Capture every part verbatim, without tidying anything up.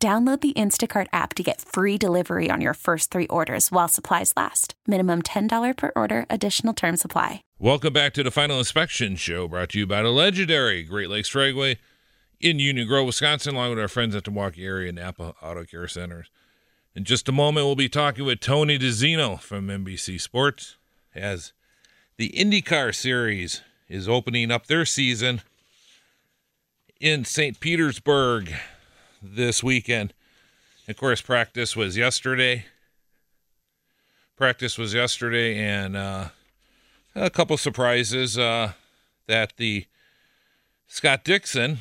Download the Instacart app to get free delivery on your first three orders while supplies last. Minimum ten dollars per order. Additional terms apply. Welcome back to the Final Inspection Show, brought to you by the legendary Great Lakes Dragway in Union Grove, Wisconsin, along with our friends at the Milwaukee Area and Napa Auto Care Centers. In just a moment, we'll be talking with Tony DiZinno from N B C Sports as the IndyCar Series is opening up their season in Saint Petersburg this weekend. Of course, practice was yesterday. Practice was yesterday, and uh, a couple surprises uh, that the Scott Dixon,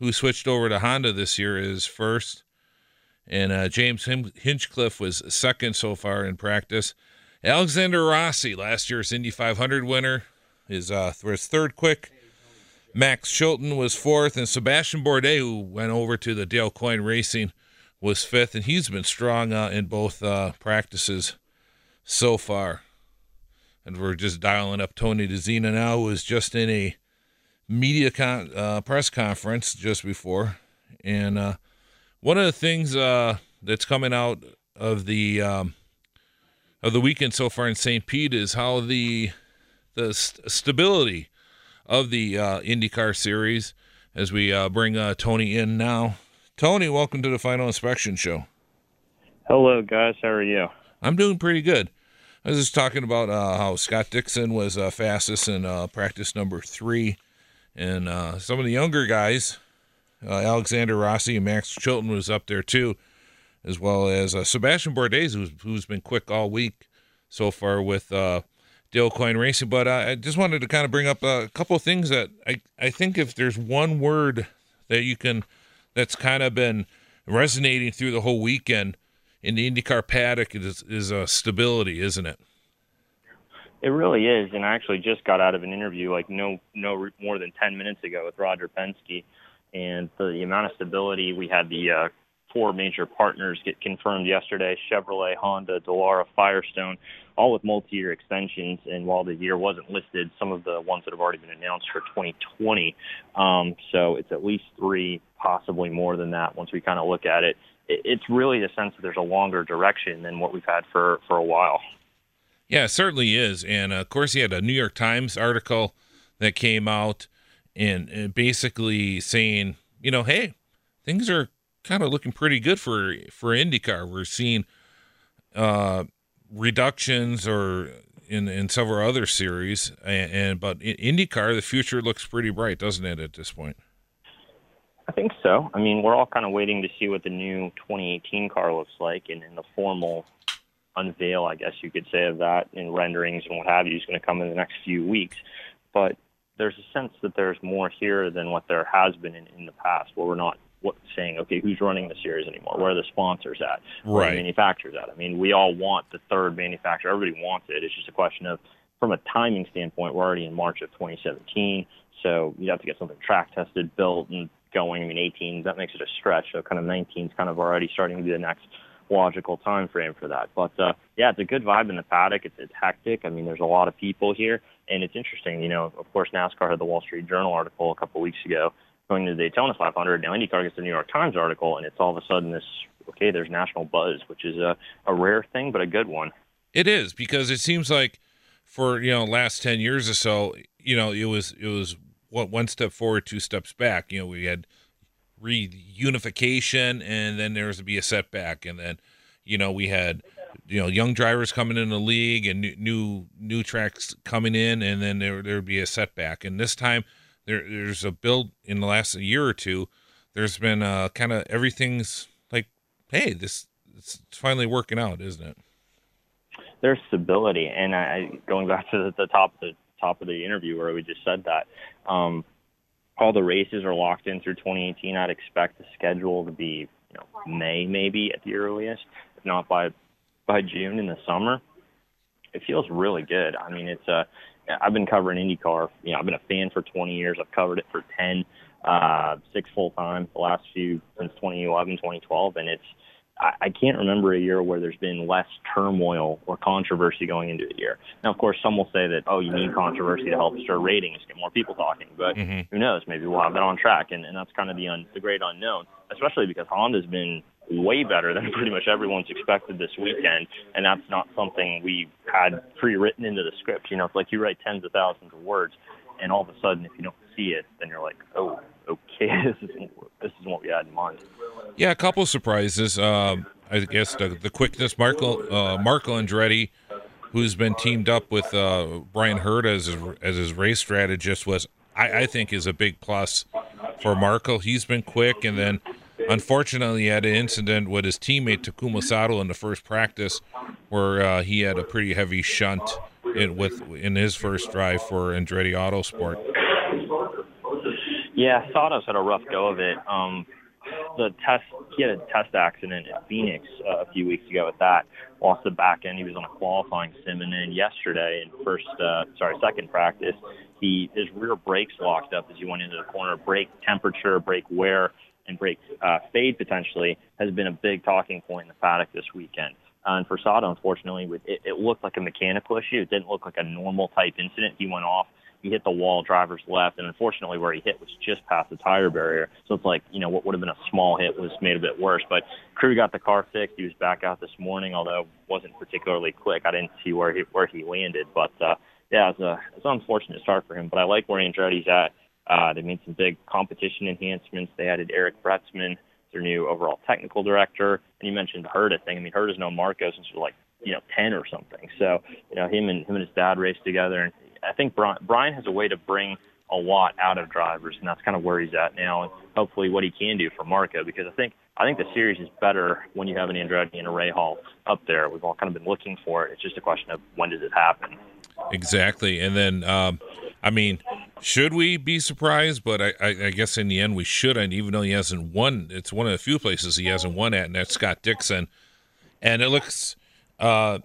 who switched over to Honda this year, is first, and uh, James Hinchcliffe was second so far in practice. Alexander Rossi, last year's Indy five hundred winner, is uh, third quick. Max Chilton was fourth, and Sebastian Bourdais, who went over to the Dale Coyne Racing, was fifth, and he's been strong uh, in both uh, practices so far. And we're just dialing up Tony DiZinno now, who was just in a media con- uh, press conference just before. And uh, one of the things uh, that's coming out of the um, of the weekend so far in Saint Pete is how the the st- stability of the uh, IndyCar Series, as we uh, bring uh, Tony in now. Tony, welcome to the Final Inspection Show. Hello, guys. How are you? I'm doing pretty good. I was just talking about uh, how Scott Dixon was uh, fastest in uh, practice number three, and uh, some of the younger guys, uh, Alexander Rossi and Max Chilton, was up there too, as well as uh, Sebastian Bourdais, who's, who's been quick all week so far with uh, Dale Coyne Racing. But uh, I just wanted to kind of bring up a couple of things that I, I think if there's one word that you can, that's kind of been resonating through the whole weekend in the IndyCar paddock, is is uh, stability, isn't it? It really is, and I actually just got out of an interview like no no more than ten minutes ago with Roger Penske, and the, the amount of stability we had. The uh, four major partners get confirmed yesterday: Chevrolet, Honda, Dallara, Firestone, all with multi-year extensions. And while the year wasn't listed, some of the ones that have already been announced for twenty twenty. Um, so it's at least three, possibly more than that, once we kind of look at it. It's really a sense that there's a longer direction than what we've had for, for a while. Yeah, it certainly is. And, of course, you had a New York Times article that came out and, and basically saying, you know, hey, things are kind of looking pretty good for for IndyCar. We're seeing uh, reductions or in in several other series, and, and but in IndyCar, the future looks pretty bright, doesn't it, at this point? I think so. I mean, we're all kind of waiting to see what the new twenty eighteen car looks like, and, and the formal unveil, I guess you could say, of that in renderings and what have you is going to come in the next few weeks. But there's a sense that there's more here than what there has been in, in the past, where we're not What, saying, okay, who's running the series anymore? Where are the sponsors at? Where right. are the manufacturers at? I mean, we all want the third manufacturer. Everybody wants it. It's just a question of, from a timing standpoint, we're already in March of twenty seventeen, so you'd have to get something track tested, built, and going. I mean, eighteen, that makes it a stretch. So kind of nineteen is kind of already starting to be the next logical time frame for that. But, uh, yeah, it's a good vibe in the paddock. It's, it's hectic. I mean, there's a lot of people here, and it's interesting. You know, of course, NASCAR had the Wall Street Journal article a couple weeks ago going to the Daytona five hundred. Now IndyCar gets the New York Times article, and it's all of a sudden this, okay, there's national buzz, which is a, a rare thing, but a good one. It is, because it seems like for, you know, last ten years or so, you know, it was, it was what, one step forward, two steps back. You know, we had reunification, and then there was to be a setback. And then, you know, we had, you know, young drivers coming in the league and new, new, new tracks coming in. And then there, there'd be a setback. And this time, There, there's a build in the last year or two. There's been uh, kind of everything's like, hey, this it's finally working out, isn't it? There's stability, and I going back to the, the top the top of the interview where we just said that um, all the races are locked in through twenty eighteen. I'd expect the schedule to be you know, May maybe at the earliest, if not by by June in the summer. It feels really good. I mean, it's uh, I've been covering IndyCar. You know, I've been a fan for twenty years. I've covered it for ten, uh, six full time. The last few since twenty eleven, twenty twelve, and it's I, I can't remember a year where there's been less turmoil or controversy going into a year. Now, of course, some will say that, oh, you need controversy to help stir ratings, get more people talking. But mm-hmm. who knows? Maybe we'll have that on track, and, and that's kind of the un, the great unknown, especially because Honda's been way better than pretty much everyone's expected this weekend, and that's not something we had pre-written into the script. You know, it's like you write tens of thousands of words, and all of a sudden, if you don't see it, then you're like, oh, okay, this isn't, this isn't what we had in mind. Yeah, a couple of surprises. Uh, I guess the, the quickness, Marco, uh, Marco Andretti, who's been teamed up with uh, Bryan Herta as his, as his race strategist, was I, I think is a big plus for Marco. He's been quick, and then unfortunately, he had an incident with his teammate Takuma Sato in the first practice, where uh, he had a pretty heavy shunt in, with in his first drive for Andretti Autosport. Yeah, Sato's had a rough go of it. Um, the test he had a test accident at Phoenix uh, a few weeks ago. With that, lost the back end. He was on a qualifying sim, and then yesterday in first, uh, sorry, second practice, he his rear brakes locked up as he went into the corner. Brake temperature, brake wear, and brake uh, fade potentially has been a big talking point in the paddock this weekend. Uh, and for Sato, unfortunately, it, it looked like a mechanical issue. It didn't look like a normal type incident. He went off, he hit the wall, driver's left, and unfortunately where he hit was just past the tire barrier. So it's like, you know, what would have been a small hit was made a bit worse. But crew got the car fixed. He was back out this morning, although wasn't particularly quick. I didn't see where he, where he landed. But, uh, yeah, it's it's an unfortunate start for him. But I like where Andretti's at. Uh, they made some big competition enhancements. They added Eric Bretzman, their new overall technical director. And you mentioned the Herta thing. I mean, Herta's known Marco since he was like, you know, ten or something. So, you know, him and him and his dad raced together. And I think Brian, Brian has a way to bring a lot out of drivers, and that's kind of where he's at now. And hopefully what he can do for Marco, because I think I think the series is better when you have an Andretti and a Rahal up there. We've all kind of been looking for it. It's just a question of when does it happen. Exactly. And then, um, I mean, should we be surprised? But I, I, I guess in the end we shouldn't, even though he hasn't won. It's one of the few places he hasn't won at, and that's Scott Dixon. And it looks uh,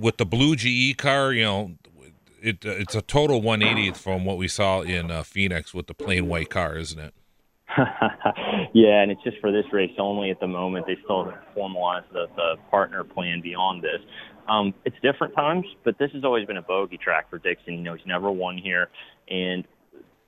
with the blue G E car, you know, it it's a total one eighty from what we saw in uh, Phoenix with the plain white car, isn't it? Yeah, and it's just for this race only at the moment. They still haven't formalized the, the partner plan beyond this. Um, it's different times, but this has always been a bogey track for Dixon. You know, he's never won here, and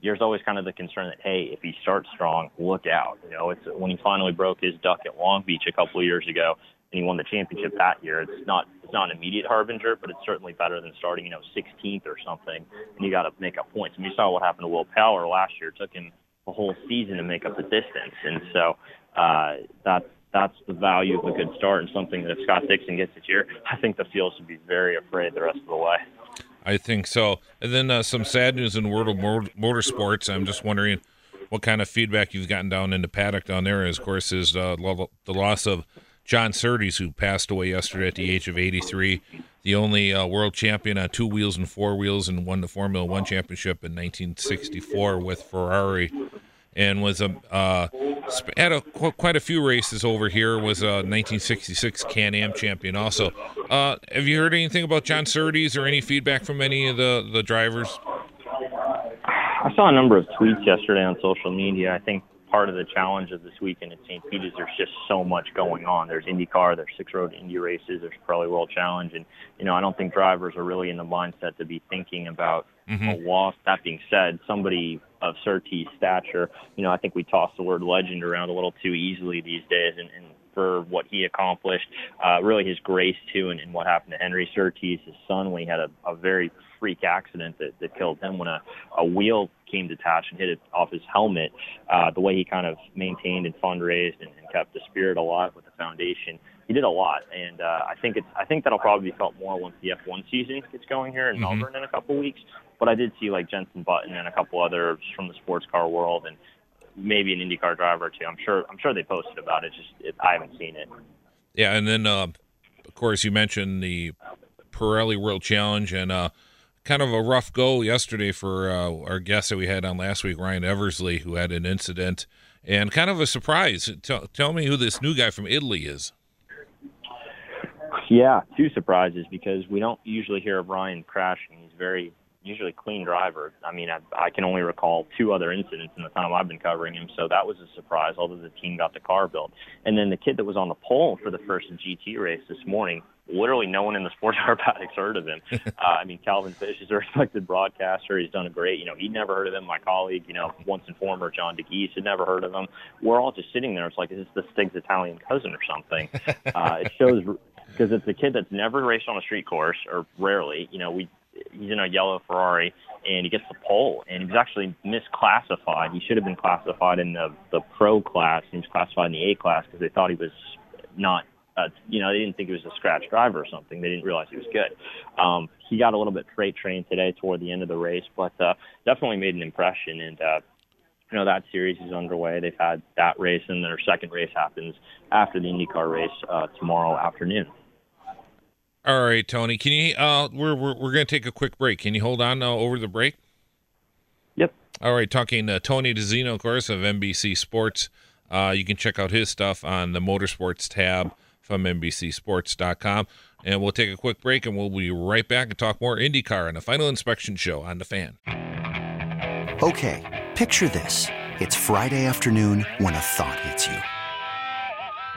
there's always kind of the concern that, hey, if he starts strong, look out. You know, it's when he finally broke his duck at Long Beach a couple of years ago, and he won the championship that year. It's not it's not an immediate harbinger, but it's certainly better than starting, you know, sixteenth or something, and you got to make up points. And you saw what happened to Will Power last year. It took him a whole season to make up the distance, and so uh, that's that's the value of a good start, and something that if Scott Dixon gets it here, I think the field should be very afraid the rest of the way. I think so. And then uh, some sad news in the world of motorsports. I'm just wondering what kind of feedback you've gotten down in the paddock down there. Of course, is uh, the loss of John Surtees, who passed away yesterday at the age of eighty-three, the only uh, world champion on two wheels and four wheels, and won the Formula One championship in nineteen sixty-four with Ferrari. And was a uh, had a, quite a few races over here. Was a nineteen sixty-six Can-Am champion also. Uh, have you heard anything about John Surtees or any feedback from any of the, the drivers? I saw a number of tweets yesterday on social media. I think part of the challenge of this weekend at Saint Petersburg, there's just so much going on. There's IndyCar, there's six-road Indy races, there's Pirelli World Challenge, and you know I don't think drivers are really in the mindset to be thinking about mm-hmm. a loss. That being said, somebody of Surtees' stature, you know, I think we toss the word legend around a little too easily these days, and, and for what he accomplished, uh, really his grace, too, and, and what happened to Henry Surtees, his son, when he had a, a very freak accident that, that killed him when a, a wheel came detached and hit it off his helmet, uh, the way he kind of maintained and fundraised and, and kept the spirit alive with the foundation. He did a lot, and uh, I think it's I think that'll probably be felt more once the F one season gets going here in mm-hmm. Melbourne in a couple weeks. But I did see like Jenson Button and a couple others from the sports car world, and maybe an IndyCar driver or two. I'm sure I'm sure they posted about it. Just it, I haven't seen it. Yeah, and then uh, of course you mentioned the Pirelli World Challenge, and uh, kind of a rough go yesterday for uh, our guest that we had on last week, Ryan Eversley, who had an incident and kind of a surprise. Tell, tell me who this new guy from Italy is. Yeah, two surprises, because we don't usually hear of Ryan crashing. He's very usually clean driver. I mean, I, I can only recall two other incidents in the time I've been covering him, so that was a surprise, although the team got the car built. And then the kid that was on the pole for the first G T race this morning, literally no one in the sports car paddocks heard of him. Uh, I mean, Calvin Fish is a respected broadcaster. He's done a great, you know, he'd never heard of him. My colleague, you know, once informer John DeGeese had never heard of him. We're all just sitting there. It's like, is this the Stig's Italian cousin or something? Uh, it shows, because it's a kid that's never raced on a street course, or rarely. You know, we he's in a yellow Ferrari, and he gets the pole, and he's actually misclassified. He should have been classified in the, the pro class. He was classified in the A class because they thought he was not Uh, you know, they didn't think he was a scratch driver or something. They didn't realize he was good. Um, he got a little bit freight trained today toward the end of the race, but uh, definitely made an impression. And, uh, you know, that series is underway. They've had that race, and their second race happens after the IndyCar race uh, tomorrow afternoon. All right, Tony, can you, uh, we're, we're, we're going to take a quick break. Can you hold on uh, over the break? Yep. All right, talking uh, Tony DiZinno, of course, of N B C Sports. Uh, you can check out his stuff on the Motorsports tab from N B C Sports dot com, and we'll take a quick break, and we'll be right back and talk more IndyCar on the Final Inspection Show on The Fan. Okay, picture this. It's Friday afternoon when a thought hits you.